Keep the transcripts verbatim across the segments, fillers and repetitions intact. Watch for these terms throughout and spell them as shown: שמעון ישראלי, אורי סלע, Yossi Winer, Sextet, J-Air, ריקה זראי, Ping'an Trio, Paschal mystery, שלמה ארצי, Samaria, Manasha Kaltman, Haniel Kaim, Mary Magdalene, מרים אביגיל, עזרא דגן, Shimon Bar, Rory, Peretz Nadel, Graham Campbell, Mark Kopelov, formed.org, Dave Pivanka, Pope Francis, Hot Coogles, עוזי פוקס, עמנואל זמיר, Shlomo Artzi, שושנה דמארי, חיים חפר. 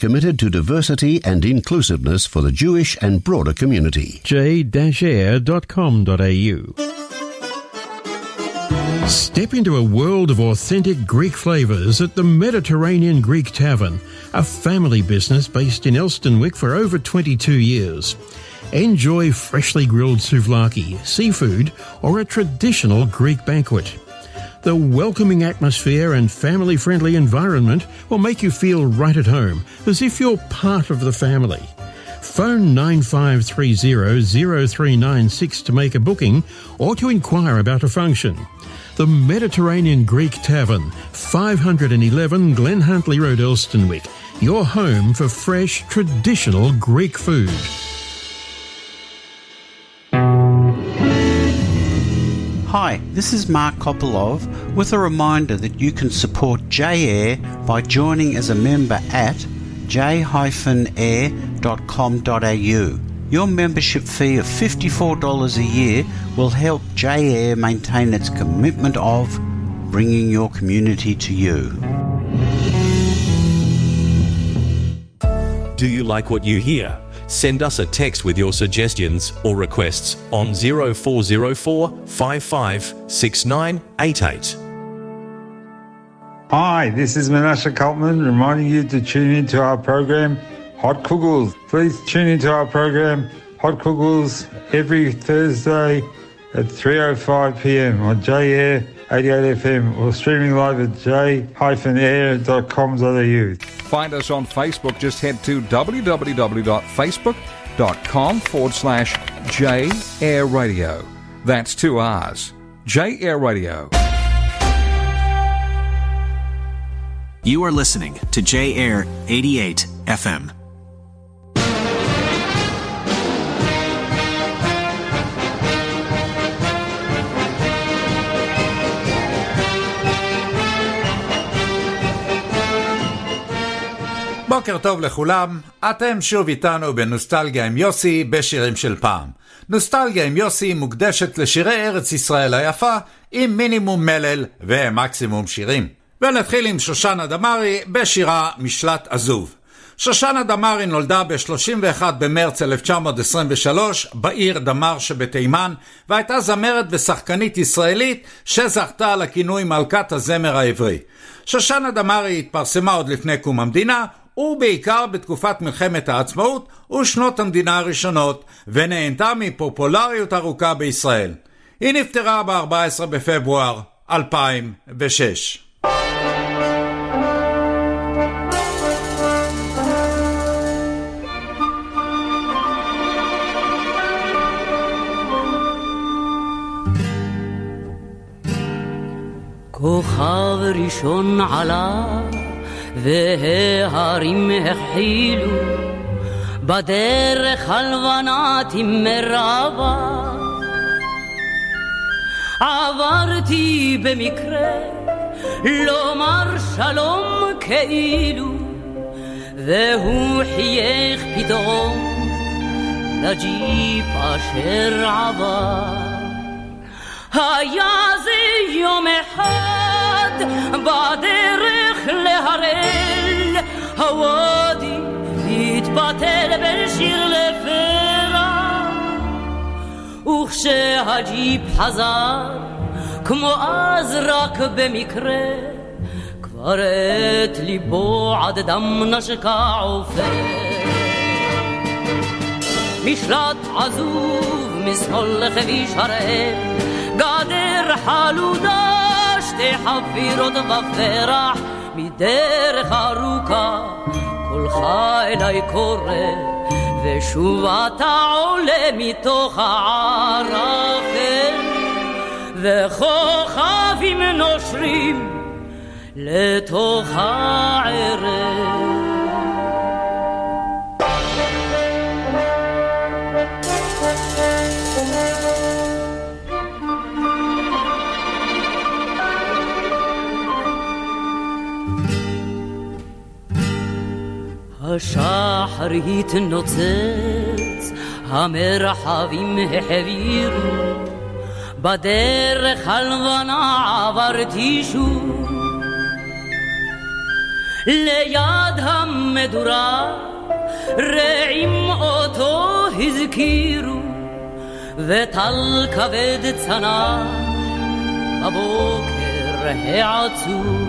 committed to diversity and inclusiveness for the Jewish and broader community. J Air dot com dot A U. Step into a world of authentic Greek flavours at the Mediterranean Greek Tavern, a family business based in Elstonwick for over twenty-two years. Enjoy freshly grilled souvlaki, seafood, or a traditional Greek banquet. The welcoming atmosphere and family-friendly environment will make you feel right at home, as if you're part of the family. Phone nine five three zero, zero three nine six to make a booking or to inquire about a function. The Mediterranean Greek Tavern, five eleven Glen Huntley Road, Elstonwick, your home for fresh, traditional Greek food. Hi, this is Mark Kopelov with a reminder that you can support J-Air by joining as a member at j dash air dot com dot A U. Your membership fee of fifty-four dollars a year will help J-Air maintain its commitment of bringing your community to you. Do you like what you hear? Send us a text with your suggestions or requests on zero four zero four, five five six nine eight eight. Hi, this is Manasha Kaltman reminding you to tune into our program, Hot Coogles. Please tune into our program, Hot Coogles, every Thursday at three oh five p.m. on J-Air eighty-eight F M or streaming live at j dash air dot com dot A U. Find us on Facebook. Just head to w w w dot facebook dot com forward slash J Air Radio. That's two R's. J Air Radio. You are listening to J Air eighty-eight F M. בוקר טוב לכולם, אתם שוב איתנו בנוסטלגיה עם יוסי בשירים של פעם. נוסטלגיה עם יוסי מוקדשת לשירי ארץ ישראל היפה עם מינימום מלל ומקסימום שירים. ונתחיל עם שושנה דמארי בשירה משלט עזוב. שושנה דמארי נולדה ב-שלושים ואחד במרץ אלף תשע מאות עשרים ושלוש בעיר דמר שבתימן, והייתה זמרת ושחקנית ישראלית שזכתה על הכינוי מלכת הזמר העברי. שושנה דמארי התפרסמה עוד לפני קום המדינה, ובעיקר בתקופת מלחמת העצמאות ושנות המדינה הראשונות, ונהנתה מפופולריות ארוכה בישראל. היא נפטרה ב-ארבעה עשר בפברואר אלפיים ושש. כוכב ראשון עלה וההרים החילו בדרך הלבנה מרבה עברתי במקרה לומר שלום כאילו והוא חייך פתאום לג'יפ אשר עבר היה זה יום אחד בדרך להראל הוודי התבטל בין שיר לפרע וכשהג'יפ חזר כמו אז רק במקרה כבר את ליבו עד דם נשקה עופר משלט עזוב משמאל לכביש הראל גדר חלודה, שתי חפירות ופרח מדרך ארוכה קולך אליי קורא ושוב אתה עולה מתוך הערפל וכוכבים נושרים לתוך הערב השחר התנוצץ, המרחבים החבירו, בדרך הלבנה עברתי שוב ליד המדורה רעים אותו הזכירו וטל כבד צנח בבוקר העצוב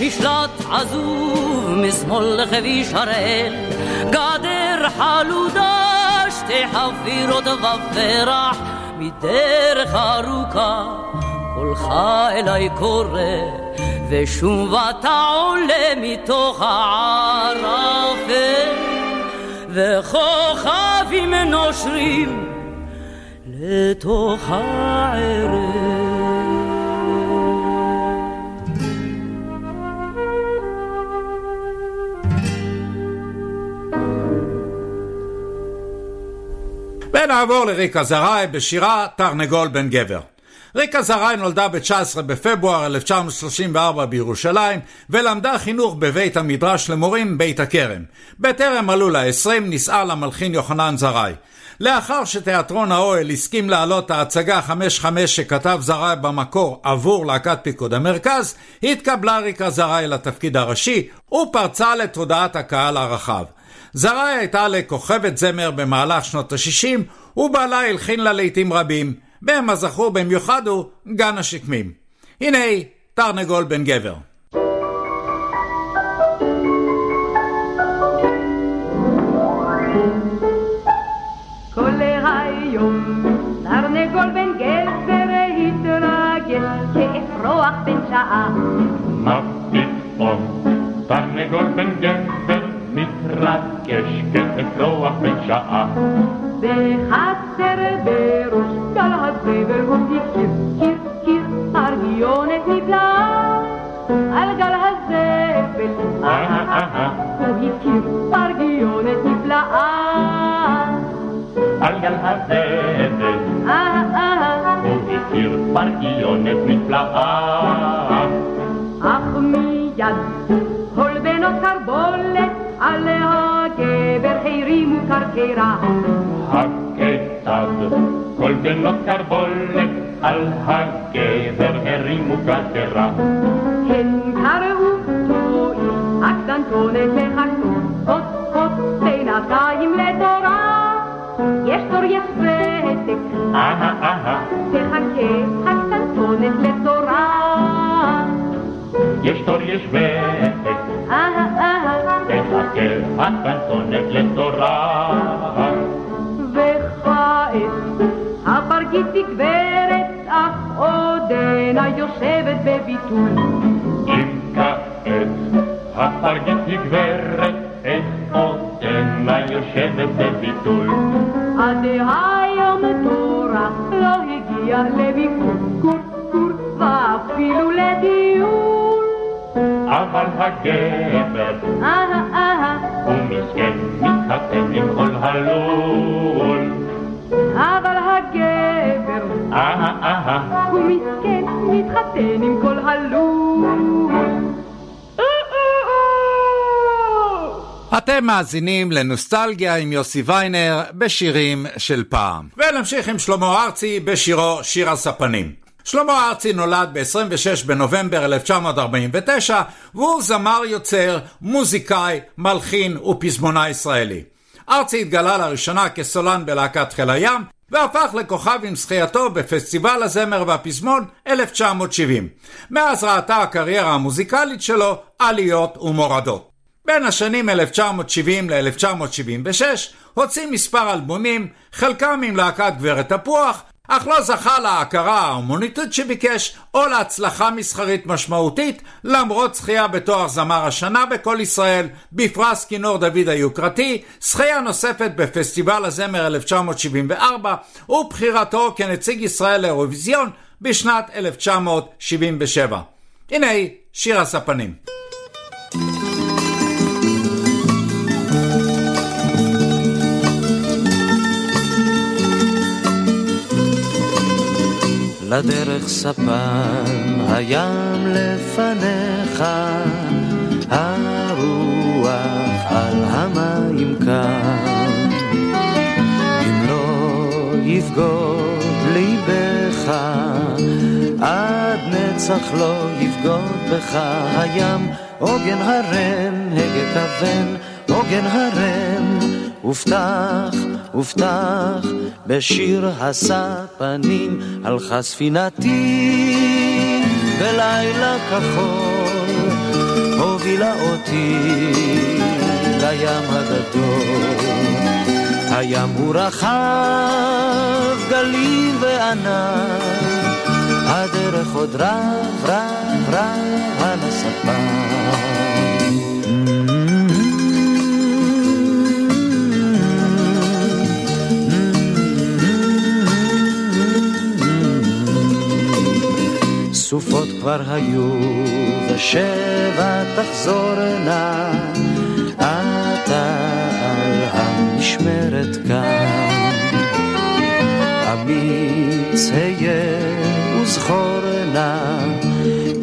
משלט עזוב משמאל לכביש הראל גדר חלודה שתי חפירות ופרח מדרך ארוכה קולך אליי קורא ושוב אתה עולה מתוך הערפל וכוכבים נושרים לתוך הערב ונעבור לריקה זרעי בשירה תרנגול בן גבר. ריקה זראי נולדה ב-תשעה עשר בפברואר אלף תשע מאות שלושים וארבע בירושלים ולמדה חינוך בבית המדרש למורים בית הכרם. בטרם עלו ל-עשרים נישאה למלחין יוחנן זראי. לאחר שתיאטרון האוהל הסכים להעלות ההצגה חמש חמש שכתב זראי במקור עבור להקת פיקוד המרכז, התקבלה ריקה זראי לתפקיד הראשי ופרצה לתודעת הקהל הרחב. זראי הייתה לכוכבת זמר במהלך שנות ה-שישים ובעלה הלחין לה לעיתים רבים. בהם הזכור במיוחד הוא גן השקמים. הנה תרנגול בן גבר. כל היום תרנגול בן גבר התרגל כאפרוח בן שעה. מה פתאום תרנגול בן גבר מתרגש כאפרוח בן שעה. בחצר בראש גל הזבר הופיע קיר, קיר, קיר, ארגיונת נפלאה על גל הזבל, אה, אה, אה, הופיע קיר, ארגיונת נפלאה על גל הזבל, אה, אה, הופיע קיר, ארגיונת נפלאה אך מיד כל בנות קרבולת עליה גבר חירים וקרקרה הקטד, כל בנות קרבולת על הגבר הרים וקרקרה הן קרבו תואי, הקטנטונת לחכו עוד עוד בינתיים לתורה יש תור יש פתק, אה אה אה תחכה הקטנטונת לתורה יש תור יש פתק, אה אה אה תחכה הקטנטונת לתורה הפרקית תגברת, אך עודנה יושבת בביטול. אם כעת, הפרקית תגברת, אך עודנה יושבת בביטול. עד היום תורה לא הגיעה לביקור, קור, קור, ואפילו לדיון. אבל הגבר, אה, אה, הוא מסכן, מתחתן עם כל הלול. אבל הגבר, אה, אה, הוא מסכן, מתחתן עם כל הלום. אתם מאזינים לנוסטלגיה עם יוסי ויינר בשירים של פעם. ונמשיך עם שלמה ארצי בשירו שיר הספנים. שלמה ארצי נולד ב-עשרים ושש בנובמבר אלף תשע מאות ארבעים ותשע, והוא זמר יוצר, מוזיקאי, מלחין ופזמונה ישראלי. ארצי התגלה לראשונה כסולן בלהקת חיל הים והפך לכוכב עם זכייתו בפסטיבל הזמר והפזמון אלף תשע מאות שבעים. מאז ראתה הקריירה המוזיקלית שלו עליות ומורדות. בין השנים אלף תשע מאות שבעים ל-אלף תשע מאות שבעים ושש הוציא מספר אלבומים, חלקם עם להקת גברת הפוח, אך לא זכה להכרה האומנותית שביקש או להצלחה מסחרית משמעותית, למרות זכייה בתואר זמר השנה בכל ישראל, בפרס כינור דוד היוקרתי, זכייה נוספת בפסטיבל הזמר אלף תשע מאות שבעים וארבע, ובחירתו כנציג ישראל לאירוויזיון בשנת אלף תשע מאות שבעים ושבע. הנה שיר הספנים. לדרך ספן, הים לפניך, הרוח על המים כאן. אם לא יבגוד ליבך, עד נצח לא יבגוד בך, הים עוגן הרם, הגה כוון, עוגן הרם, הופתח, הופתח, בשיר הספנים, הלכה ספינתי בלילה כחול, הובילה אותי לים הגדול. הים הוא רחב, גלים וענן, הדרך עוד רב, רב, רב על הספן. סופות כבר היו, ושבע תחזורנה, אתה על המשמרת כאן. אמיץ היה וזכורנה,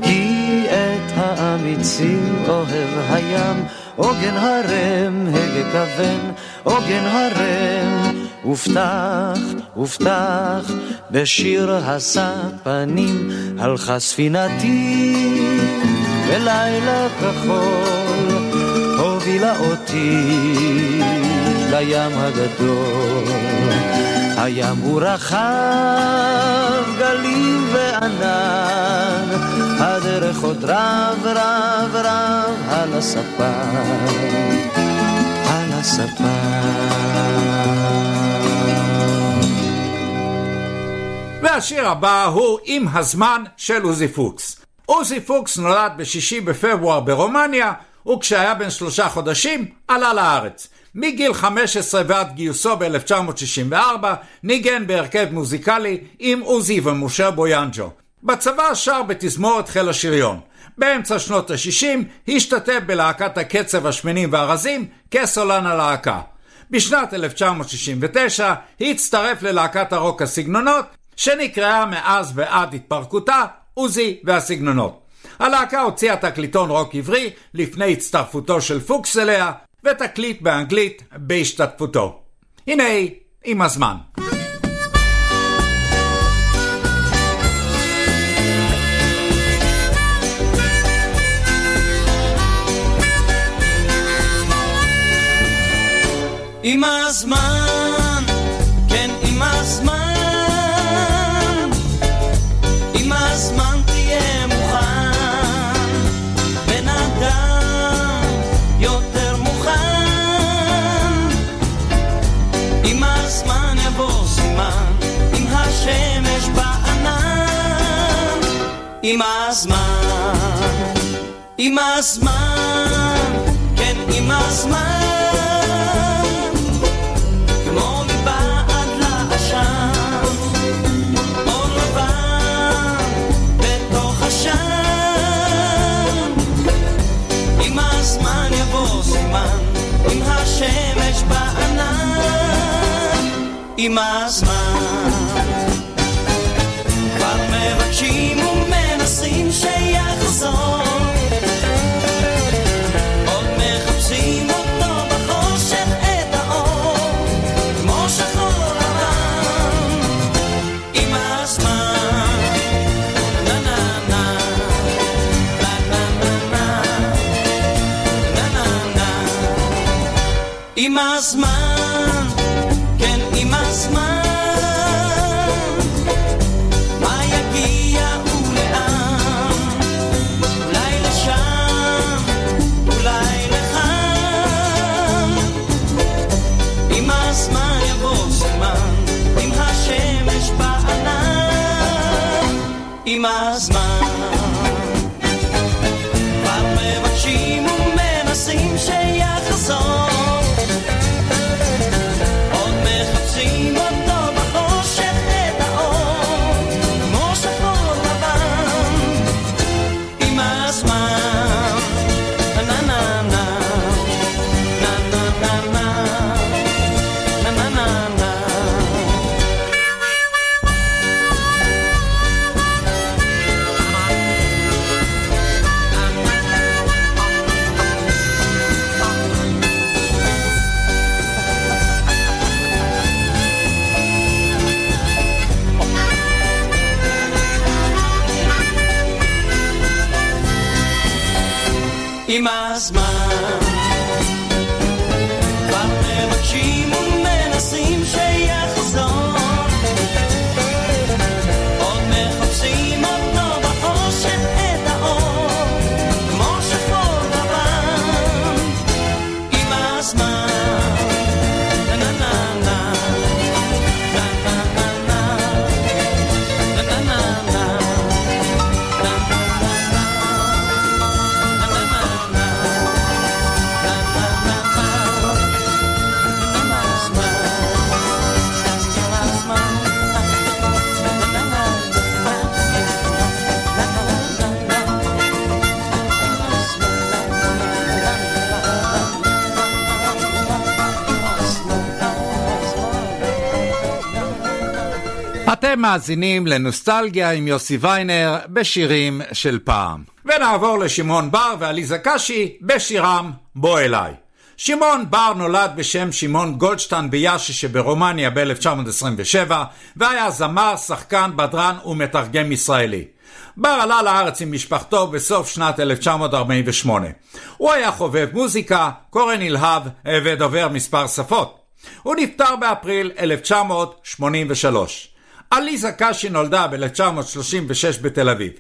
כי את האמיצים אוהב הים, עוגן הרם, הגה כוון, עוגן הרם, הופתח, הופתח, בשיר הספנים, הלכה ספינתי, בלילה כחול, הובילה אותי לים הגדול. הים הוא רחב, גלים וענן, הדרך עוד רב, רב, רב, על הספן, על הספן. והשיר הבא הוא עם הזמן של עוזי פוקס. עוזי פוקס נולד בשישי בפברואר ברומניה, וכשהיה בן שלושה חודשים עלה לארץ. מגיל חמש עשרה ועד גיוסו ב-אלף תשע מאות שישים וארבע ניגן בהרכב מוזיקלי עם עוזי ומשה בויאנג'ו. בצבא שר בתזמורת חיל השריון. באמצע שנות ה-שישים השתתף בלהקת הקצב השמנים והרזים כסולן הלהקה. בשנת אלף תשע מאות שישים ותשע הצטרף ללהקת הרוק הסגנונות, שנקראה מאז ועד התפרקותה עוזי והסגנונות. הלהקה הוציאה תקליטון רוק עברי לפני הצטרפותו של פוקס אליה, ותקליט באנגלית בהשתתפותו. הנה עם הזמן. עם הזמן, כן עם הזמן, זמן תהיה מוכן, בן אדם יותר מוכן. עם הזמן יבוא זמן, עם השמש בענן. עם הזמן, עם הזמן, כן עם הזמן, כמו מבעד לעשן. עם השמש בענן, עם הזמן כבר מבקשים ומנסים שיחזור, עוד מחפשים אותו בחושך את האור, כמו שחור לבן. עם הזמן, נה נה נה עם הזמן, כן עם הזמן, מה יגיע ולאן, אולי לשם, אולי לכאן. עם הזמן יבוא זמן, עם השמש בענן, עם הזמן כבר מבקשים ומנסים שיחזור, עם הזמן כבר מבקשים ומנסים שיחזור עוד מחפשים אותו בחושך את האור כמו שחור לבן עם הזמן אתם מאזינים לנוסטלגיה עם יוסי ויינר בשירים של פעם. ונעבור לשמעון בר ואליזה קשי בשירם בוא אליי. שמעון בר נולד בשם שמעון גולדשטיין ביאשי שברומניה ב-אלף תשע מאות עשרים ושבע והיה זמר, שחקן, בדרן ומתרגם ישראלי. בר עלה לארץ עם משפחתו בסוף שנת אלף תשע מאות ארבעים ושמונה. הוא היה חובב מוזיקה, קורא נלהב ודובר מספר שפות. הוא נפטר באפריל אלף תשע מאות שמונים ושלוש. אליזה קשי נולדה ב-אלף תשע מאות שלושים ושש בתל אביב.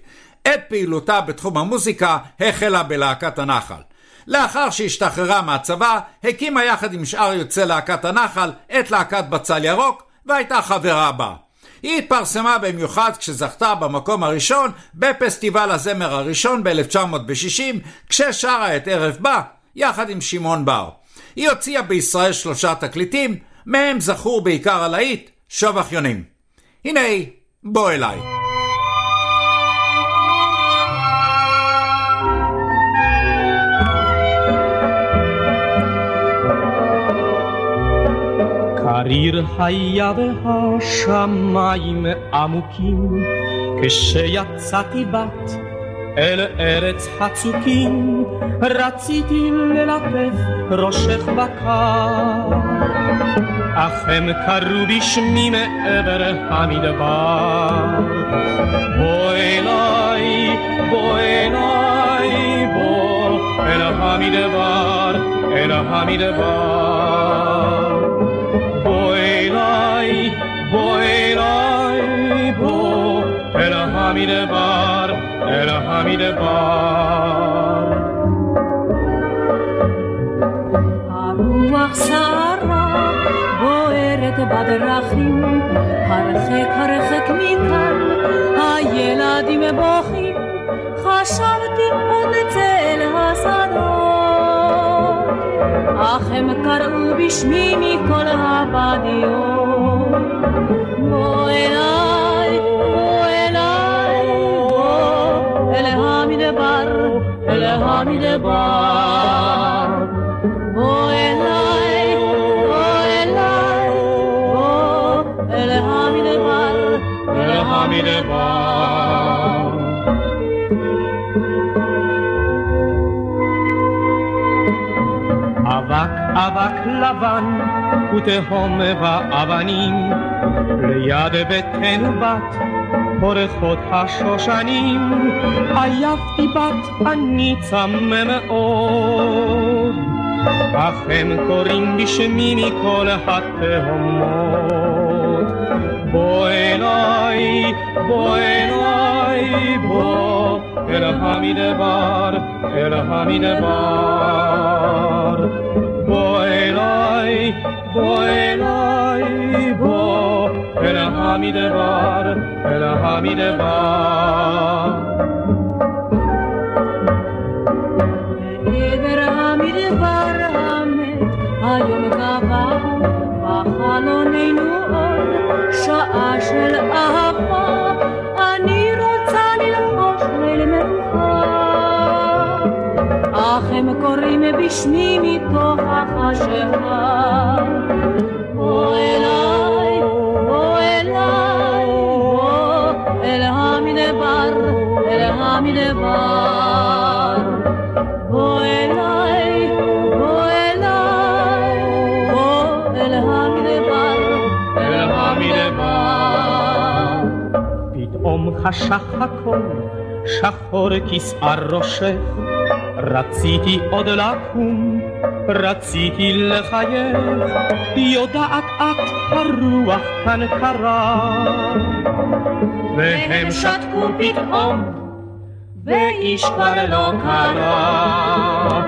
את פעילותה בתחום המוזיקה החלה בלהקת הנחל. לאחר שהשתחררה מהצבא, הקימה יחד עם שאר יוצא להקת הנחל את להקת בצל ירוק והייתה חברה בה. היא התפרסמה במיוחד כשזכתה במקום הראשון בפסטיבל הזמר הראשון ב-אלף תשע מאות שישים כששרה את ערב בה יחד עם שמעון בר. היא הוציאה בישראל שלושה תקליטים, מהם זכור בעיקר הלהיט שובך יונים. הנה, בוא אליי. קריר היה והשמיים עמוקים כשיצאתי בת אל ארץ הצוקים רציתי ללטף ראשך בקר אך הם קראו בשמי מעבר המדבר בוא אליי, בוא אליי, בוא אל המדבר, אל המדבר בוא אליי, בוא אליי, בוא אל המדבר, אל המדבר הרוח סערה בוערת בדרכים הרחק הרחק מכאן הילדים בוכים חשבתי עוד אצל השדות אך הם קראו בשמי מכל הבדיות בוא אליי, בוא אליי, בוא אל המדבר, אל המדבר בוא אליי המדבר אבק אבק לבן ותהום ואבנים ליד ביתנו בת פורחות השושנים עייפתי בת אני צמא מאוד אך הם קוראים בשמי מכל התהומות בוא אליי בוא אליי, בוא אל המדבר, אל המדבר בוא אליי, בוא אליי, בוא אל המדבר, אל המדבר בעבר המדבר המת, היום גבר בחלוננו עוד שעה של אהבה אני רוצה ללחוש ליל מרוחה אך הם קוראים בשמי מתוך החשכה בוא אליי, בוא אליי, בוא אל המדבר, אל המדבר בוא אליי, בוא אליי, בוא אל המדבר, אל המדבר פתאום חשך הכל, שחור כסער ראשך רציתי עוד לקום, רציתי לחייך, יודעת את הרוח כאן קרה. והם שתקו פתאום, ואיש כבר לא קרה.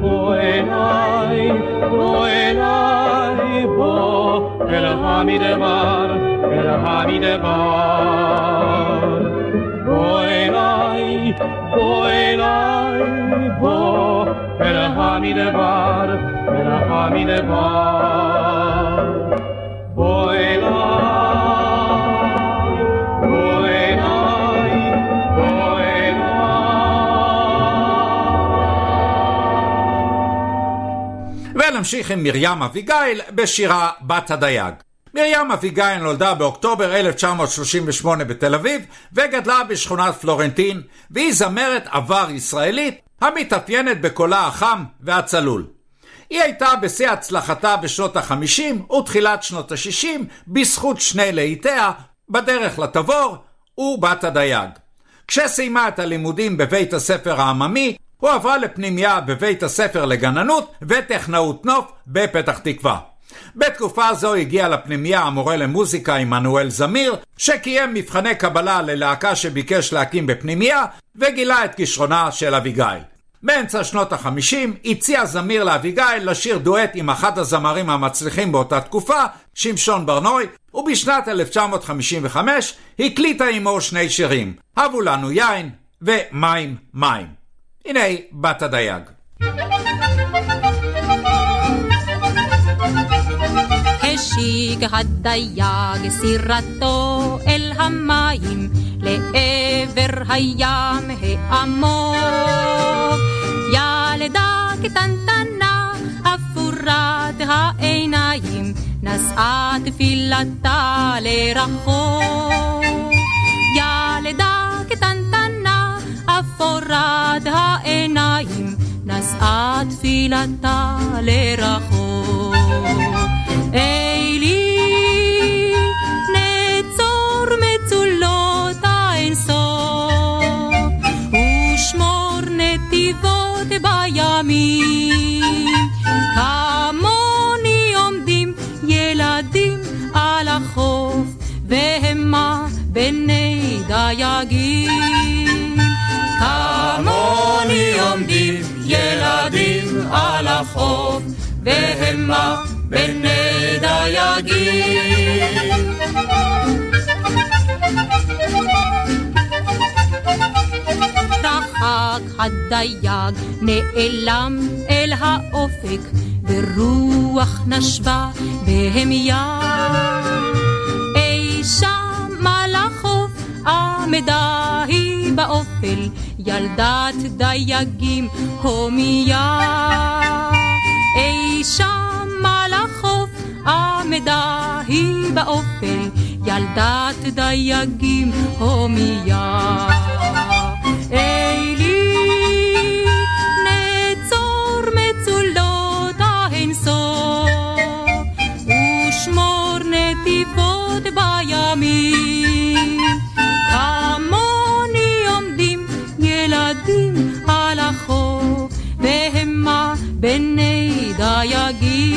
בוא אליי, בוא אליי, בוא אל המדבר, אל המדבר. בוא אליי, בוא אליי, בוא אל המדבר, אל המדבר. בוא אליי. ונמשיך עם מרים אביגיל בשירה בת הדייג. מרים אביגיל נולדה באוקטובר אלף תשע מאות שלושים ושמונה בתל אביב וגדלה בשכונת פלורנטין, והיא זמרת עבר ישראלית המתאפיינת בקולה החם והצלול. היא הייתה בשיא הצלחתה בשנות החמישים ותחילת שנות השישים בזכות שני להיטיה, בדרך לתבור ובת הדייג. כשסיימה את הלימודים בבית הספר העממי, הוא עברה לפנימיה בבית הספר לגננות וטכנאות נוף בפתח תקווה. בתקופה זו הגיע לפנימיה המורה למוזיקה עמנואל זמיר, שקיים מבחני קבלה ללהקה שביקש להקים בפנימיה, וגילה את כישרונה של אביגיל. באמצע שנות ה-החמישים הציע זמיר לאביגיל לשיר דואט עם אחד הזמרים המצליחים באותה תקופה, שמשון ברנוי, ובשנת אלף תשע מאות חמישים וחמש הקליטה עמו שני שירים, "הבו לנו יין" ו"מים מים". הנה בת הדייג. השיג הדייג סירתו אל המים, לעבר הים העמוק. ילדה קטנטנה, אפורת העיניים, נשאה תפילתה לרחוק. ילדה קטנטנה, אפורת העיניים, נשאה תפילתה לרחוק. אלי נצור מצולות האינסוף, ושמור נתיבות בימים. כמוני עומדים ילדים על החוף, והמה בני דייגים. כמוני עומדים ילדים על החוף, והמה בני דייגים. דחק הדייג נעלם אל האופק, ורוח נשבה בהם ים. אי שם על החוף עמדה היא באופל, ילדת דייגים הומיה. אי שם על החוף עמדה היא באופל, ילדת דייגים הומיה. אלי נצור מצולות האינסוף, ושמור נתיבות בימים. כמוני עומדים ילדים על החוף, והמה בני דייגים.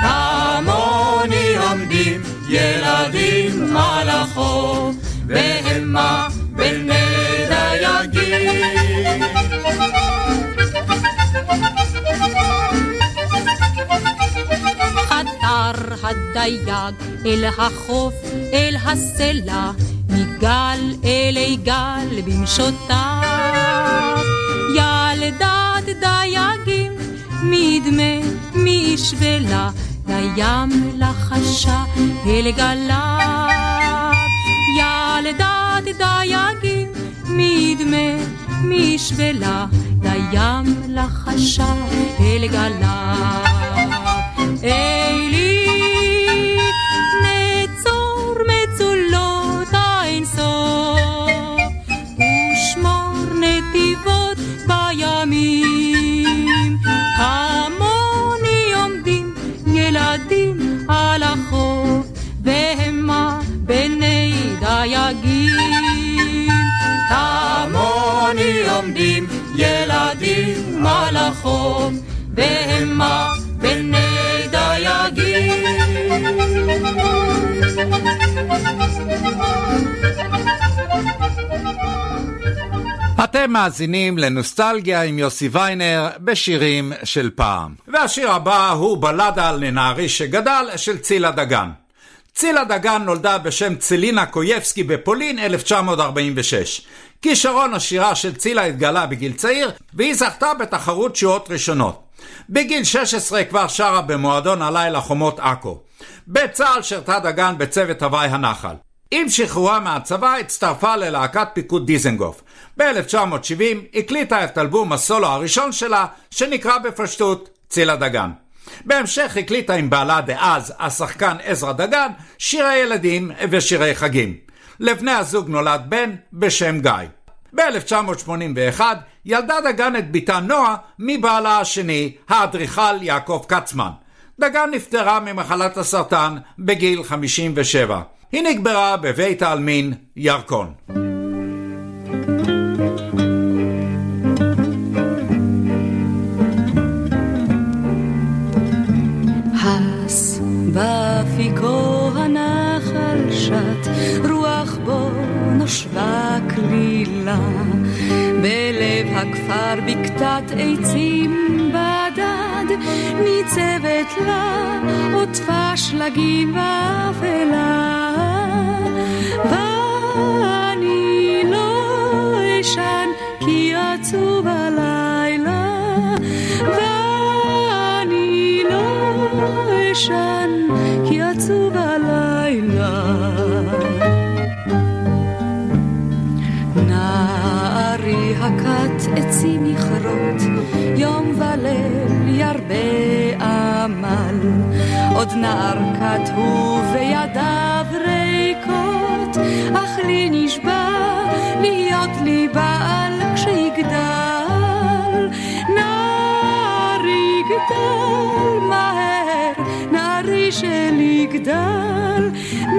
כמוני עומדים ילדים על החוף, והמה בני דייגים. חתר הדייג אל החוף, אל הסלע, מגל אלי גל במשותיו. ילדת דייגים, מדמה מי ישבלה, לים לחשה אל גליו. ילדת דייגים, מדמה מי ישבלה, לים לחשה אל גליו. אלי נצור מצולות האינסוף, ושמור נתיבות בימים. כמוני עומדים ילדים על החוף, והמה בני דייגים. כמוני עומדים ילדים על החוף, בהמה בני דייגים. אתם מאזינים לנוסטלגיה עם יוסי ויינר בשירים של פעם. והשיר הבא הוא בלדה לנערי שגדל של צילה דגן. צילה דגן נולדה בשם צלינה קויבסקי בפולין אלף תשע מאות ארבעים ושש. כישרון השירה של צילה התגלה בגיל צעיר והיא זכתה בתחרות שעות ראשונות. בגיל שש עשרה כבר שרה במועדון הלילה חומות עכו. בצה"ל שרתה דגן בצוות הוואי הנחל. עם שחרורה מהצבא הצטרפה ללהקת פיקוד דיזנגוף. ב-אלף תשע מאות שבעים הקליטה את אלבום הסולו הראשון שלה שנקרא בפשטות צילה דגן. בהמשך הקליטה עם בעלה דאז, השחקן עזרא דגן, שירי ילדים ושירי חגים. לבני הזוג נולד בן בשם גיא. ב-אלף תשע מאות שמונים ואחת ילדה דגן את ביתה נועה מבעלה השני, האדריכל יעקב קצמן. דגן נפטרה ממחלת הסרטן בגיל חמישים ושבע. היא נקברה בבית העלמין ירקון. הס באפיקו הנחל שט, רוח בו נושבה כלילה, בלב הכפר בקטת עצים בדד, ניצבת לה עוטפה שלגים ואפלה, ואני לא אשן כי עצוב הלילה, ואני לא אשן כי עצוב הלילה. נערי הקט עצים יכרות, יום וליל ירבה עמל, עוד נער כתוב וידיו ריקות, אך לי נשבע להיות לי בעל כשיגדל. נער יגדל מהר, נערי שלי יגדל,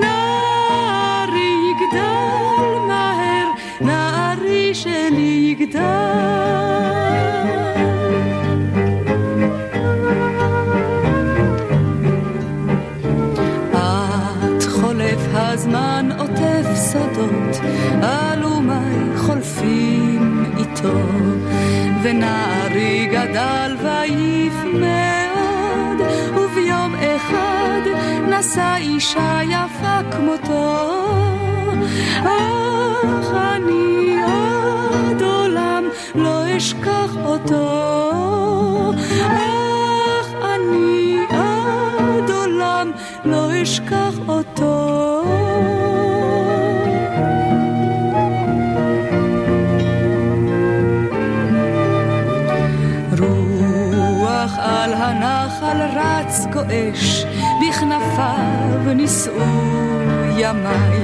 נער יגדל מהר, נערי שלי יגדל. הזמן עוטף סודות, אלומי חולפים איתו, ונערי גדל ועייף מאוד, וביום אחד נשא אישה יפה כמותו, אך אני עוד עולם לא אשכח אותו, אך אני עוד עולם לא אשכח אותו. הנחל רץ גואש, בכנפיו נישאו ימיי,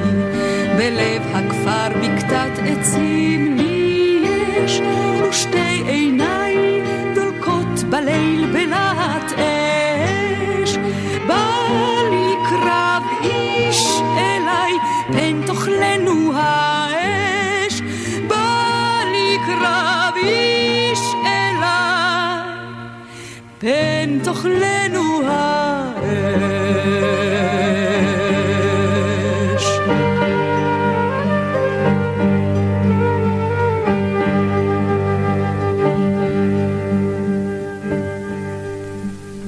בלב הכפר בקטת עצים לי יש, ושתי עיניי דולקות בליל בלהט אש. בא לי קרב איש אליי, פן תאכלנו האש, בא לי קרב איש אליי, פן תאכלנו האש.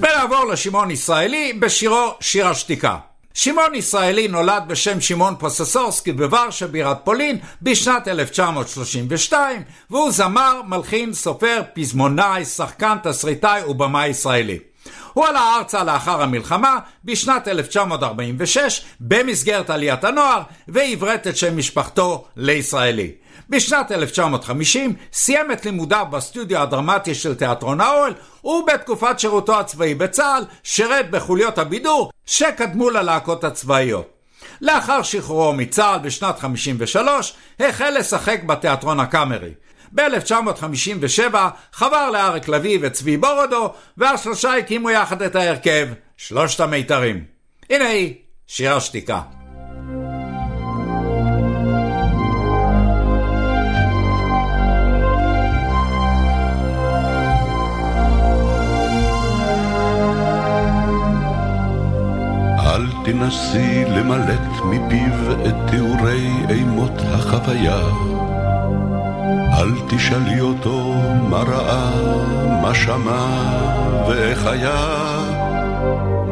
ונעבור לשמעון ישראלי בשירו שיר השתיקה. שמעון ישראלי נולד בשם שמעון פוססורסקי בוורשה בירת פולין בשנת אלף תשע מאות שלושים ושתיים, והוא זמר, מלחין, סופר, פזמונאי, שחקן, תסריטאי ובמאי ישראלי. הוא עלה ארצה לאחר המלחמה בשנת אלף תשע מאות ארבעים ושש במסגרת עליית הנוער ועברת את שם משפחתו לישראלי. בשנת אלף תשע מאות חמישים סיים את לימודיו בסטודיו הדרמטי של תיאטרון האוהל, ובתקופת שירותו הצבאי בצה"ל שירת בחוליות הבידור שקדמו ללהקות הצבאיות. לאחר שחרורו מצה"ל בשנת חמישים ושלוש החל לשחק בתיאטרון הקאמרי. ב-אלף תשע מאות חמישים ושבע חבר לאריק לוי וצבי בורודו, והשלושה הקימו יחד את ההרכב שלושת המיתרים. הנה היא, שיר השתיקה. אל תנסי למלט מפיו את תיאורי אימות החוויה. אל תשאלי אותו מה ראה, מה שמע ואיך היה.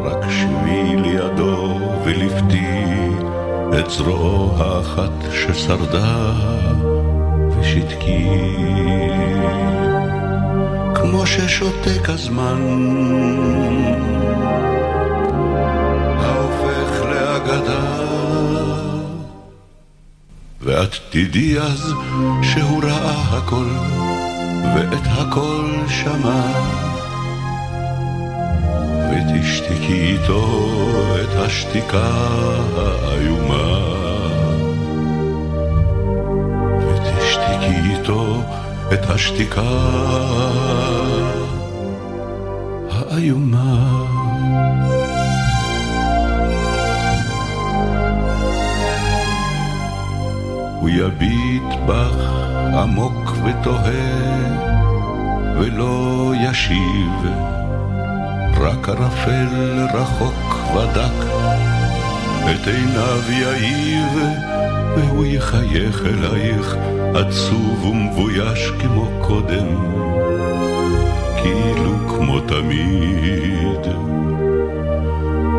רק שבי לידו ולפתי את זרועו האחת ששרדה ושתקי. כמו ששותק הזמן ההופך לאגדה, ואת תדעי אז שהוא ראה הכל ואת הכל שמע, ותשתיקי איתו את השתיקה האיומה, ותשתיקי איתו את השתיקה האיומה. הוא יביט בך עמוק ותוהה ולא ישיב, רק ערפל רחוק ודק את עיניו יאיב, והוא יחייך אלייך עצוב ומבויש כמו קודם, כאילו כמו תמיד.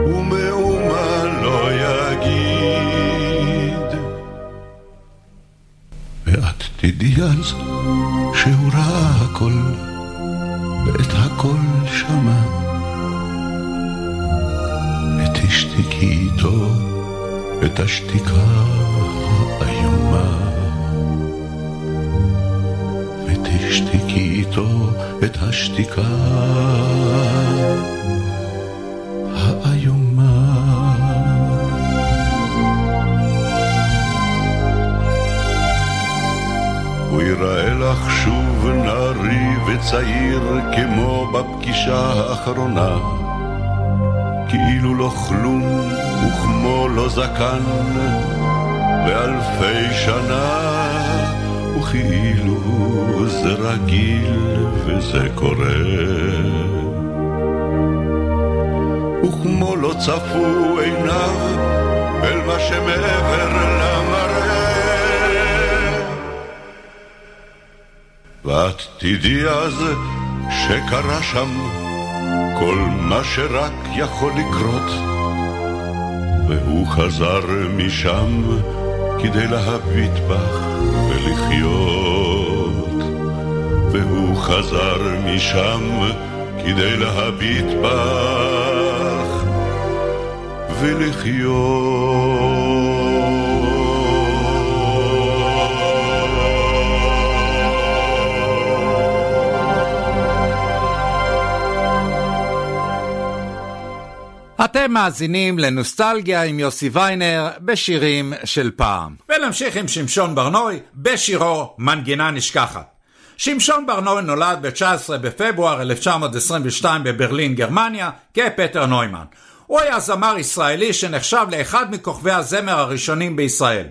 ומאומה לא יגיד, ואת תדעי אז שהוא ראה הכל ואת הכל שמע, ותשתיקי איתו את השתיקה האיומה, ותשתיקי איתו את השתיקה האיומה. הוא יראה לך שוב נערי וצעיר כמו בפגישה האחרונה, כאילו לא כלום וכמו לא זקן באלפי שנה, וכאילו זה רגיל וזה קורה, וכמו לא צפו עיניו אל מה שמעבר למראה. ואת תדעי אז שקרה שם כל מה שרק יכול לקרות, והוא חזר משם כדי להביט בך ולחיות, והוא חזר משם כדי להביט בך ולחיות. אתם מאזינים לנוסטלגיה עם יוסי ויינר בשירים של פעם. ונמשיך עם שמשון ברנוי בשירו מנגינה נשכחת. שמשון ברנוי נולד ב-תשעה עשר בפברואר אלף תשע מאות עשרים ושתיים בברלין, גרמניה, כפטר נוימן. הוא היה זמר ישראלי שנחשב לאחד מכוכבי הזמר הראשונים בישראל.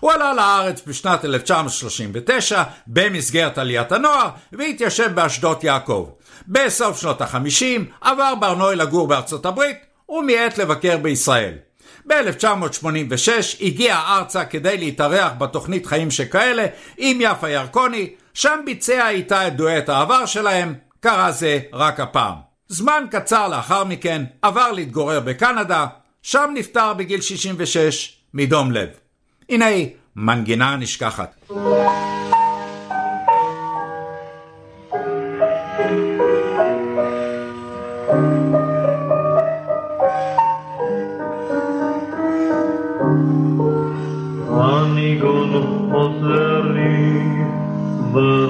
הוא עלה לארץ בשנת אלף תשע מאות שלושים ותשע במסגרת עליית הנוער והתיישב באשדות יעקב. בסוף שנות החמישים עבר ברנוי לגור בארצות הברית ומיעט לבקר בישראל. ב-אלף תשע מאות שמונים ושש הגיע ארצה כדי להתארח בתוכנית חיים שכאלה עם יפה ירקוני, שם ביצע איתה את דואט העבר שלהם, קרא זה רק הפעם. זמן קצר לאחר מכן עבר להתגורר בקנדה, שם נפטר בגיל שישים ושש מדום לב. הנה היא, מנגינה נשכחת.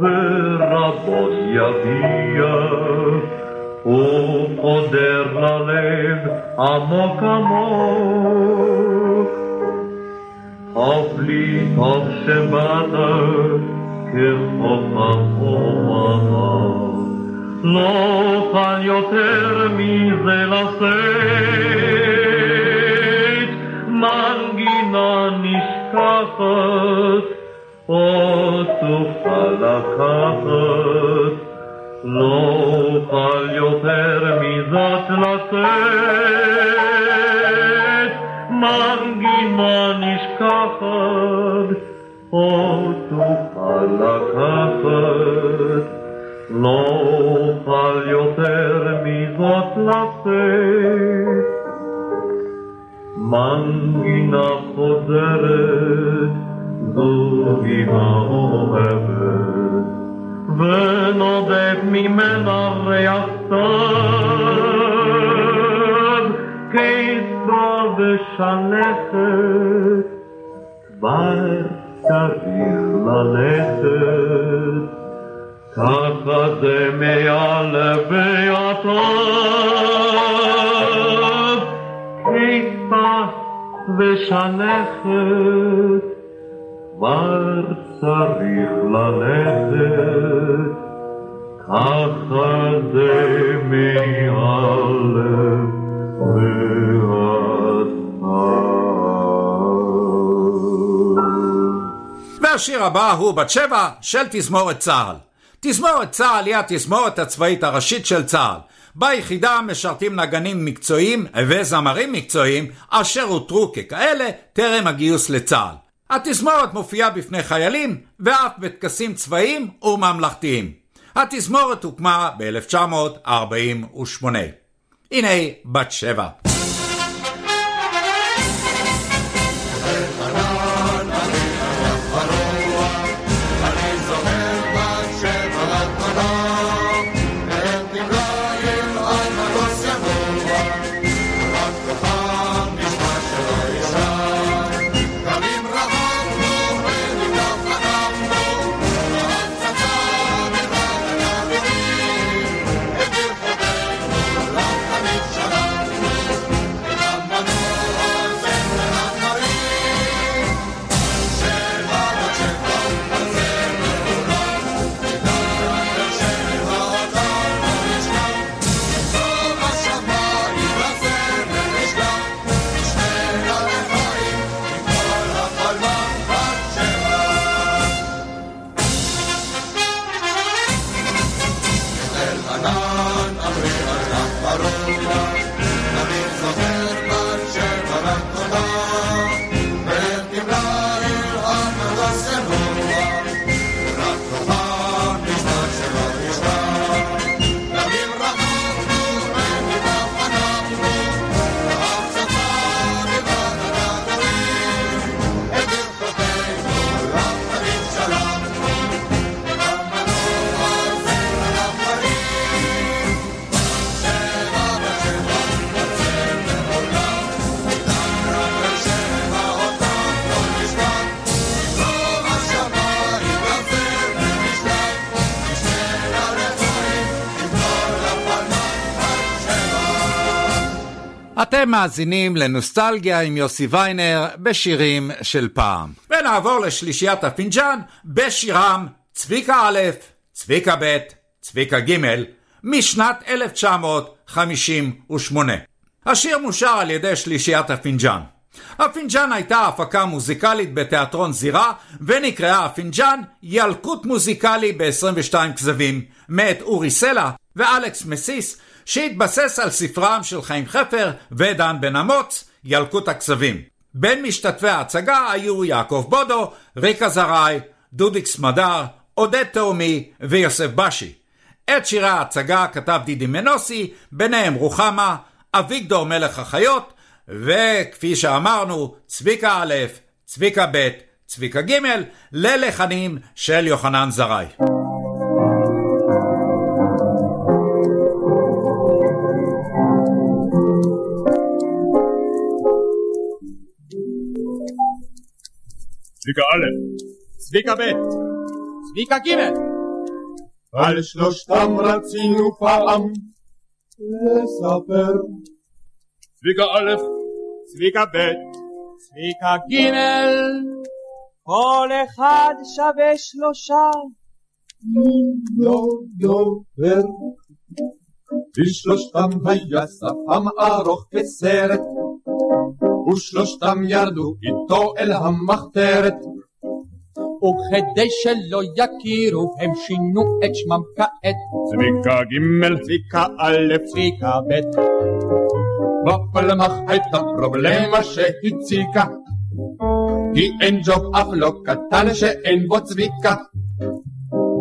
ורבות יביע, הוא חודר ללב עמוק עמוק. Hoff lieb, hoff Shemata, kif hoff hachomata. Lo kan yoter mize laseit, mangina nishkafet, otzuf halakafet. Lo kan yoter mizat laseit, mangina nishkafet, otzuf halakafet. Lo pal yoter mizot laseit, mangina chozeret, zugina ohevet, venodet mimena reach sad, keisba veshanechet, kvar tzarich lalechet. Taka ze me'alev ve'atav, keitpa ve'shanechet, var tzarich lalechet. Taka ze me'alev ve'atav. והשיר הבא הוא בת שבע של תזמורת צה"ל. תזמורת צה"ל היא התזמורת הצבאית הראשית של צה"ל. ביחידה משרתים נגנים מקצועיים וזמרים מקצועיים אשר הותרו ככאלה טרם הגיוס לצה"ל. התזמורת מופיעה בפני חיילים ואף בטקסים צבאיים וממלכתיים. התזמורת הוקמה ב-אלף תשע מאות ארבעים ושמונה. הנה בת שבע. אתם מאזינים לנוסטלגיה עם יוסי ויינר בשירים של פעם. ונעבור לשלישיית הפינג'אן בשירם צביקה א', צביקה ב', צביקה ג' משנת אלף תשע מאות חמישים ושמונה. השיר מושר על ידי שלישיית הפינג'אן. הפינג'אן הייתה הפקה מוזיקלית בתיאטרון זירה ונקראה הפינג'אן ילקוט מוזיקלי ב-עשרים ושתיים כזבים מאת אורי סלע ואלכס מסיס, שהתבסס על ספרם של חיים חפר ודן בן אמוץ, ילקוט הכזבים. בין משתתפי ההצגה היו יעקב בודו, ריקה זראי, דודיק סמדר, עודד תאומי ויוסף בשי. את שירי ההצגה כתב דידי מנוסי, ביניהם רוחמה, אביגדור מלך החיות, וכפי שאמרנו, צביקה א', צביקה ב', צביקה ג', ללחנים של יוחנן זראי. צביקה א', צביקה ב', צביקה ג'. על שלושתם רצינו פעם לספר. צביקה א', צביקה ב', צביקה גימל, כל אחד שווה שלושה, לא דובר. בשלושתם היה שפם ארוך כסרט, ושלושתם ירדו איתו אל המחתרת. וכדי שלא יכירו, הם שינו את שמם כעת. צביקה ג', צביקה א', צביקה ב'. בפלמ"ח הייתה פרובלמה שהציקה, כי אין ג'וב אף לא קטן שאין בו צביקה.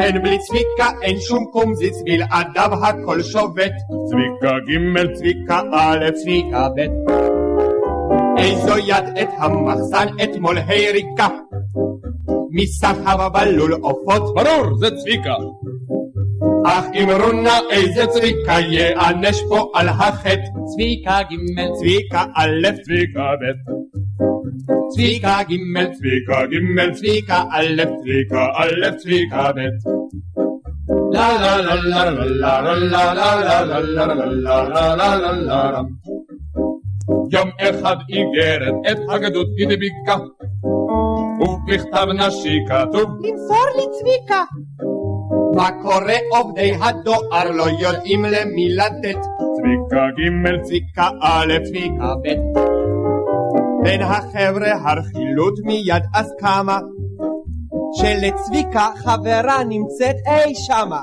אין בלי צביקה, אין שום קומזיץ, בלעדיו הכל שובת. צביקה ג', צביקה א', צביקה ב'. איזו יד את המחסן אתמול הריקה, מסחב הבלול עופות, ברור זה צביקה. אך אם רונה איזה צביקה יענש פה על החטא. צביקה ג', צביקה א', צביקה ב'. צביקה ג', צביקה ג', צביקה א', צביקה א', צביקה ב'. לה לה לה לה לה לה לה לה לה לה לה לה לה. יום אחד איגרת את הגדוד הדביקה, ובכתב נשי כתוב תמסור לי צביקה. מה קורה? עובדי הדואר לא יודעים למי לתת. צביקה ג', צביקה א', צביקה ב'. בין החבר'ה הרכילות מיד אז קמה, שלצביקה חברה נמצאת אי שמה.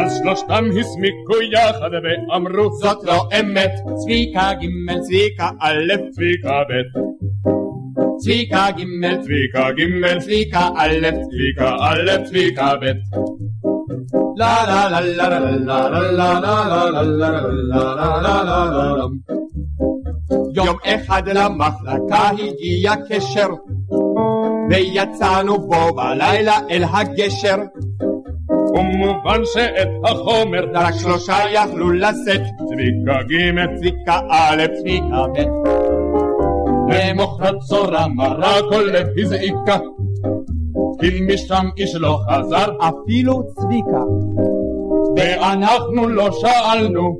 אז שלושתם הסמיקו יחד ואמרו זאת לא אמת. צביקה ג', צביקה א', צביקה ב'. צביקה ג', צביקה ג', צביקה א', צביקה א', צביקה ב'. לה לה לה לה לה לה לה לה לה לה לה. יום אחד למחלקה הגיע קשר, ויצאנו בו בלילה אל הגשר, ומובן שאת החומר רק שלושה יכלו לשאת. צביקה ג', צביקה א', צביקה ב'. למחרת צורה מרה כל לב הזעיקה, כי משם איש לא חזר אפילו צביקה. ואנחנו לא שאלנו,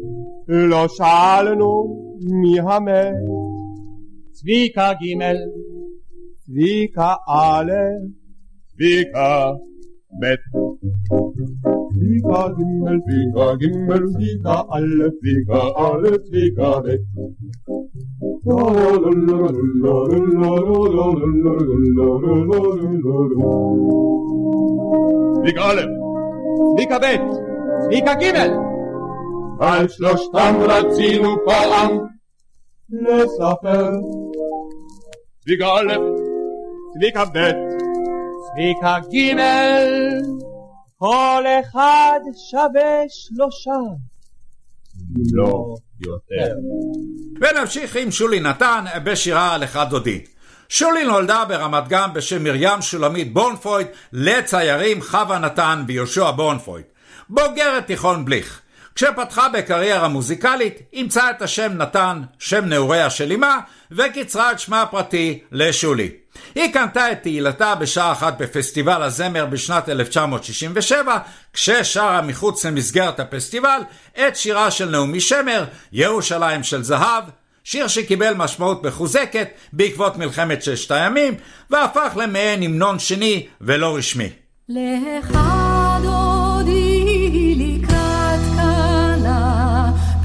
לא שאלנו מי המת. צביקה ג', צביקה א', צביקה ב'. צביקה ג', צביקה ג', צביקה א', צביקה א', צביקה ב'. צביקה א', צביקה ב', צביקה ג'. על שלושתם רצינו פעם לספר. צביקה א', צביקה ב', צביקה ג', כל אחד שווה שלושה, לא יותר. ונמשיך עם שולי נתן בשירה "לך דודי". שולי נולדה ברמת גן בשם מרים שולמית בונפויט לציירים חווה נתן ויהושע בונפויט, בוגרת תיכון בליך. כשפתחה בקריירה מוזיקלית, אימצה את השם נתן, שם נעוריה של אימה, וקיצרה את שמה הפרטי לשולי. היא קנתה את תהילתה בשעה אחת בפסטיבל הזמר בשנת אלף תשע מאות שישים ושבע, כששרה מחוץ למסגרת הפסטיבל את שירה של נעמי שמר, ירושלים של זהב, שיר שקיבל משמעות מחוזקת בעקבות מלחמת ששת הימים, והפך למעין המנון שני ולא רשמי. לאחד עודי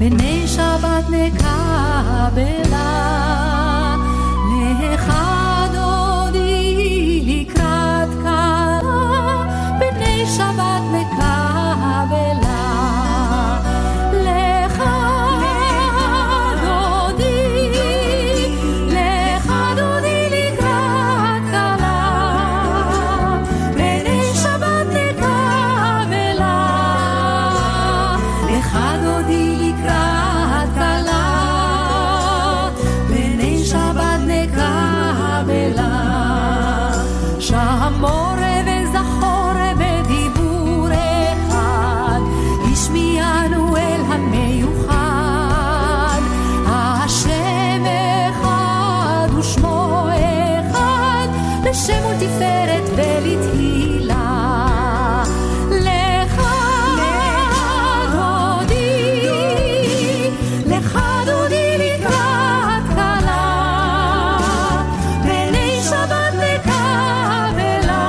בני שבת נקבלה, לאחד עודי לקראת קלה, בני שבת נקבלה, לאחד עודי, לאחד עודי לקראת קלה, בני שבת נקבלה, לאחד עודי לקראת קלה. השם הוא תפארת ולתהילה לך דודי לך דודי לקראת קלה בני שבת נקבלה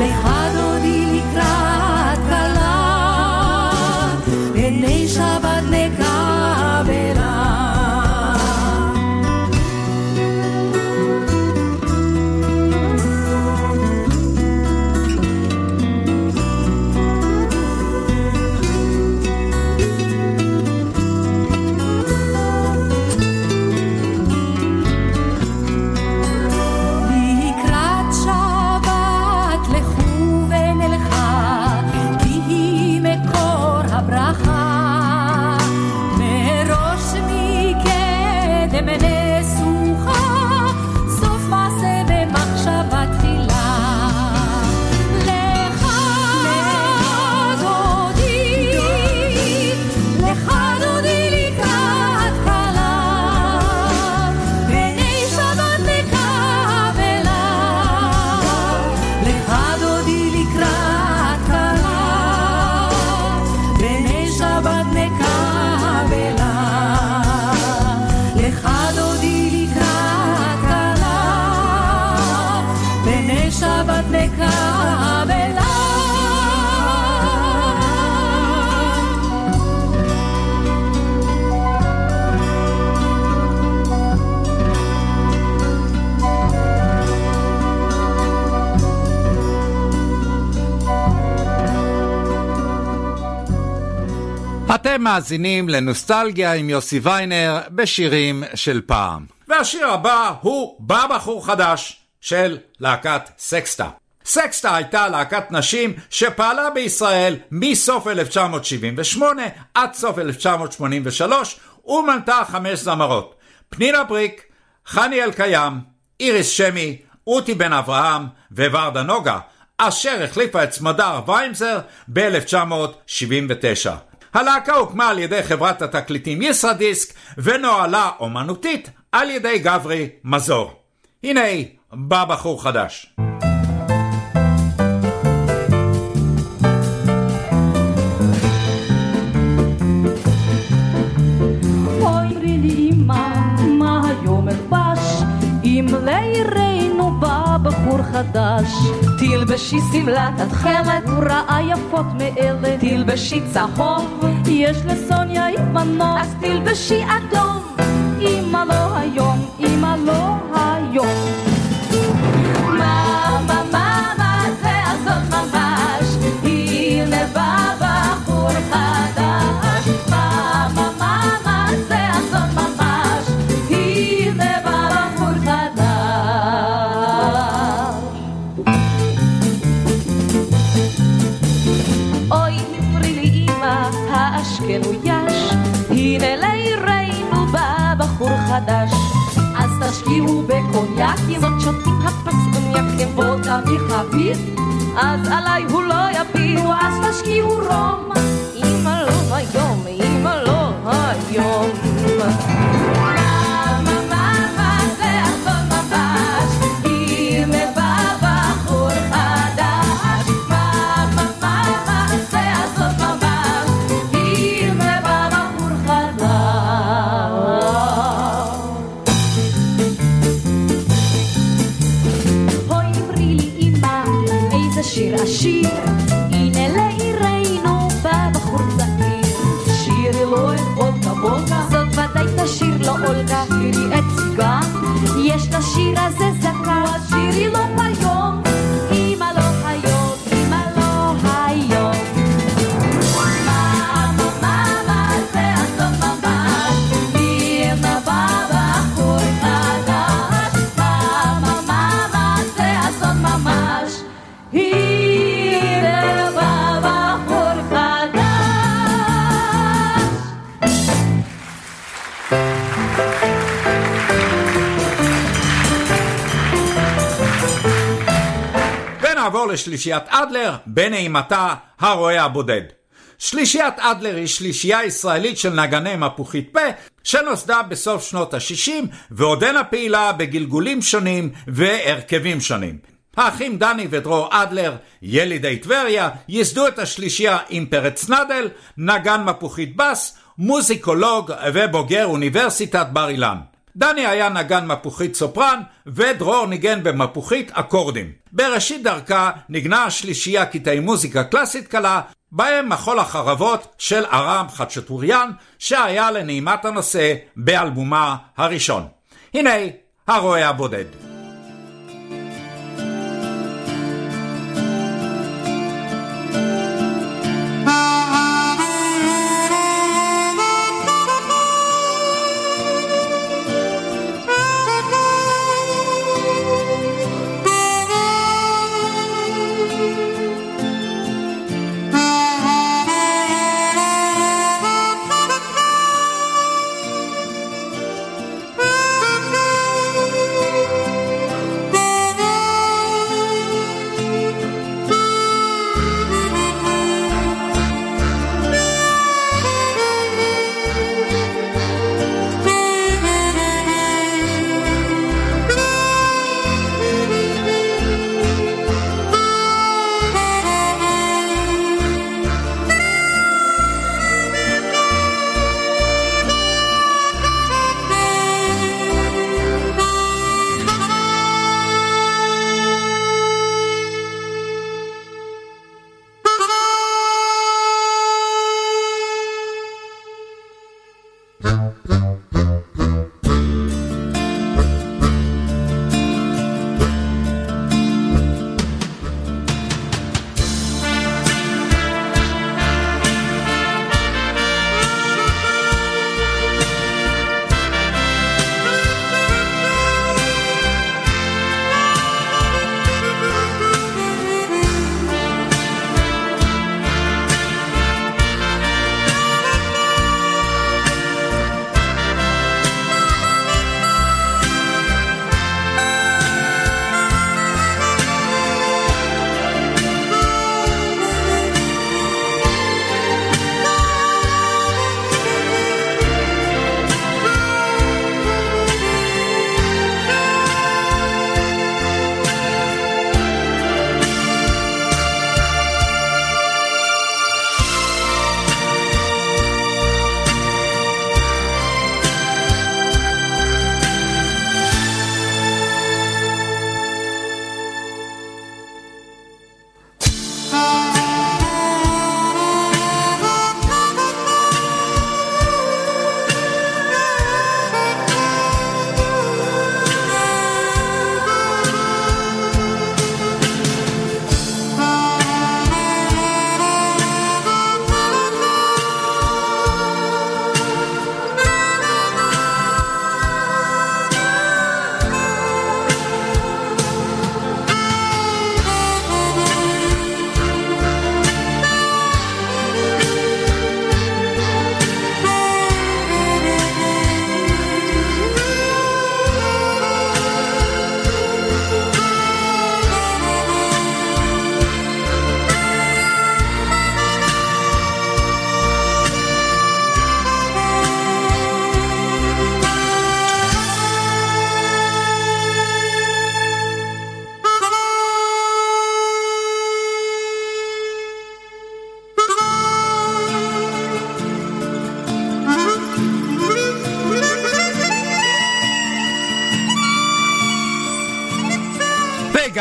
לך דודי לקראת קלה בני שבת נקבלה אתם מאזינים לנוסטלגיה עם יוסי ויינר בשירים של פעם. והשיר הבא הוא בא בחור חדש של להקת סקסטה. סקסטה הייתה להקת נשים שפעלה בישראל מסוף אלף תשע מאות שבעים ושמונה עד סוף אלף תשע מאות שמונים ושלוש ומנתה חמש זמרות. פנינה בריק, חניאל קיים, איריס שמי, אותי בן אברהם וורדה נוגה, אשר החליפה את סמדר ויימזר ב-אלף תשע מאות שבעים ותשע. הלהקה הוקמה על ידי חברת התקליטים ישראדיסק ונועלה אומנותית על ידי גברי מזור. הנה בא בחור חדש. אומרי לי אמא, מה היום הרבש? אם לירנו בא בחור חדש. תלבשי סמלת התחלת וראה יפות מאלה. תלבשי צהוב, יש לסוניה יפנות. אז תלבשי אדום. אמא לא היום, אמא לא היום. אז תשקיעו בקוניאקים, זאת שותים הפסקוניאקים, בוא תביא חביב, אז עליי הוא לא יביאו, אז תשקיעו רום, אמא לא היום, אמא לא היום. יש לשיר הזה זקה, שירי לו ביום, אמא לא היום, אמא לא היום. אמא, אמא, זה הסוף ממש, אמא בא בחור חדש. אמא, אמא, זה הסוף ממש, אמא בא בחור חדש. ונעבור לשלישיית אדלר בנעימתה הרועה הבודד. שלישיית אדלר היא שלישייה ישראלית של נגני מפוחית פה, שנוסדה בסוף שנות ה-שישים ועודנה פעילה בגלגולים שונים והרכבים שונים. האחים דני ודרור אדלר, ילידי טבריה, ייסדו את השלישייה עם פרץ נדל, נגן מפוחית בס, מוזיקולוג ובוגר אוניברסיטת בר אילן. דני היה נגן מפוחית סופרן ודרור ניגן במפוחית אקורדים. בראשית דרכה נגנה השלישייה קטעי מוזיקה קלאסית קלה, בהם מחול החרבות של ארם חצ'טוריאן שהיה לנעימת הנושא באלבומה הראשון. הנה הרועה הבודד.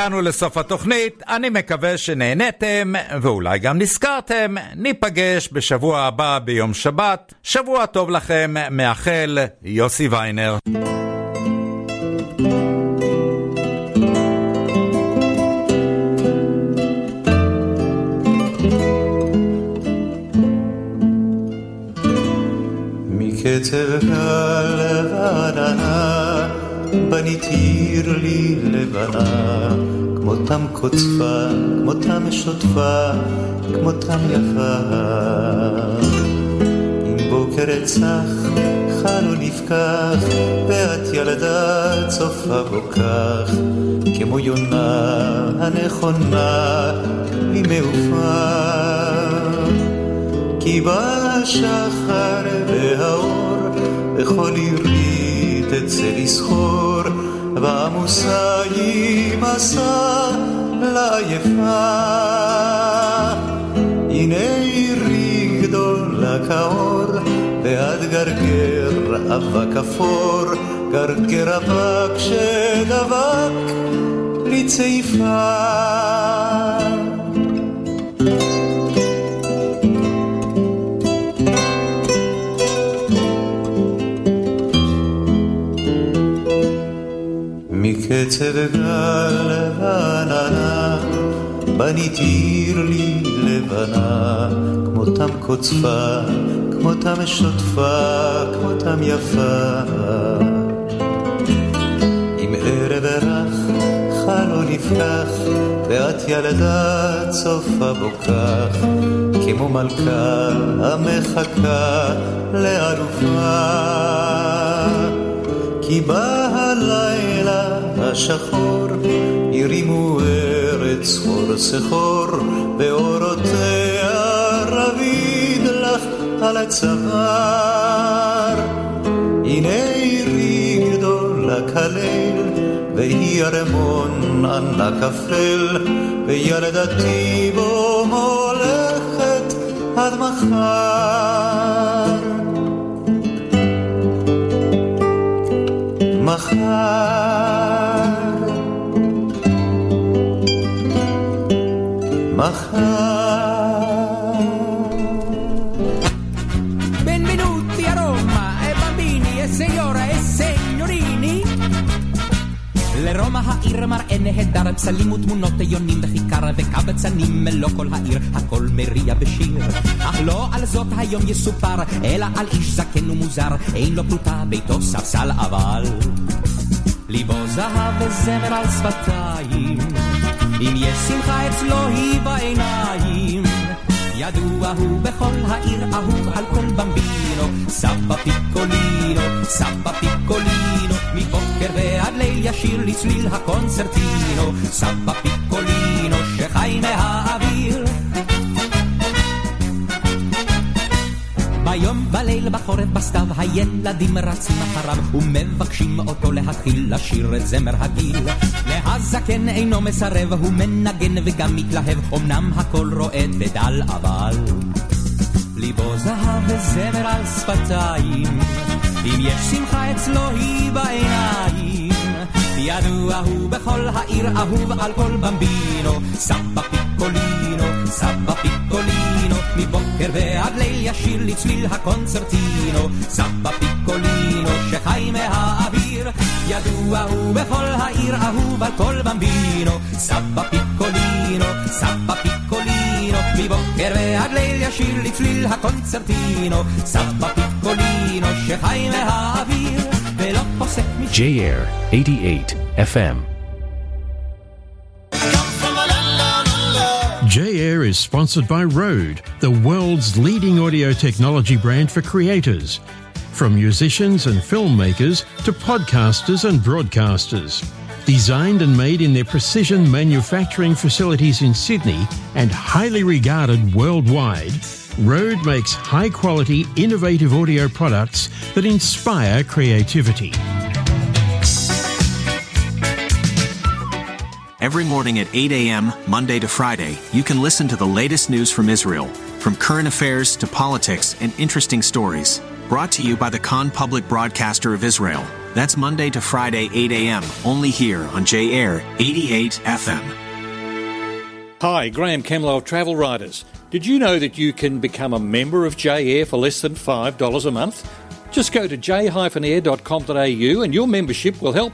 הגענו לסוף התוכנית, אני מקווה שנהנתם ואולי גם נזכרתם. ניפגש בשבוע הבא ביום שבת. שבוע טוב לכם, מאחל יוסי ויינר. מקצב קל ועדנה בניתי עיר לי לבנה, כמותם קוצפה, כמותם שוטפה, כמותם יפה. אם בוקר אצח, חלון נפקח, ואת ילדה צופה בו כך, כמו יונה הנכונה, היא מעופה. כי בא השחר והאור וכל עברית תצא לסחור והמוסה ימסה לעייפה הנה עירי גדולה כאור ועד גרגר אבק אפור גרגר אבק שדבק לצעיפה מקצב גל ועננה בניתיר לי לבנה כמותם קוצפה כמותם שוטפה כמותם יפה עם ערב רך חלון יפתח ואת ילדה צופה בו כך כמו מלכה המחכה לאלופה כי בא הלילה השחור ירימו ארץ חור סחור ואורותיה רביד לך על הצוואר הנה עירי גדולה כליל והיא הרמון ענק אפל וילדתי בו מולכת עד מחר מחר Benvenuti a Roma, e bambini, e signore, e signorini. לרומא העיר מראה נהדר, פסלים ותמונות יונים וכיכר וקבצנים מלוא כל העיר, הכל מריע בשיר. אך לא על זאת היום יסופר, אלא על איש זקן ומוזר, אין לו פרוטה ביתו ספסל אבל. ליבו זהב וזמר על שפתיים אם יש שמחה אצלו היא בעיניים ידוע הוא בכל העיר אהוב על כל במבינו סבא פיקולינו, סבא פיקולינו מבוקר ועד ליל ישיר לצליל הקונצרטינו סבא פיקולינו שחי מהאוויר ביום בליל בחורף בסתיו הילדים רצים אחריו ומבקשים אותו להתחיל לשיר את זמר הגיל להזקן אינו מסרב הוא מנגן וגם מתלהב אמנם הכל רועד ודל אבל ליבו זהב וזמר על שפתיים אם יש שמחה אצלו היא בעיניים ידוע הוא בכל העיר אהוב על כל במבינו סבא פיקולינו, סבא פיקולינו מבוקר ועד ליל ישיר לצליל הקונצרטינו סבא פיקולינו שחי מהאוויר ידוע הוא בכל העיר אהוב על כל במבינו סבא פיקולינו, סבא פיקולינו מבוקר ועד ליל ישיר לצליל הקונצרטינו סבא פיקולינו שחי מהאוויר ולא פוסק משיר J-Air eighty-eight F M J-Air is sponsored by Rode, the world's leading audio technology brand for creators, from musicians and filmmakers to podcasters and broadcasters. Designed and made in their precision manufacturing facilities in Sydney and highly regarded worldwide, Rode makes high-quality, innovative audio products that inspire creativity. Every morning at eight a.m., Monday to Friday, you can listen to the latest news from Israel, from current affairs to politics and interesting stories. Brought to you by the Kan Public Broadcaster of Israel. That's Monday to Friday, eight a.m., only here on J-Air eighty-eight F M. Hi, Graham Campbell of Travel Writers. Did you know that you can become a member of J-Air for less than five dollars a month? Just go to j dash air dot com dot a u and your membership will help us.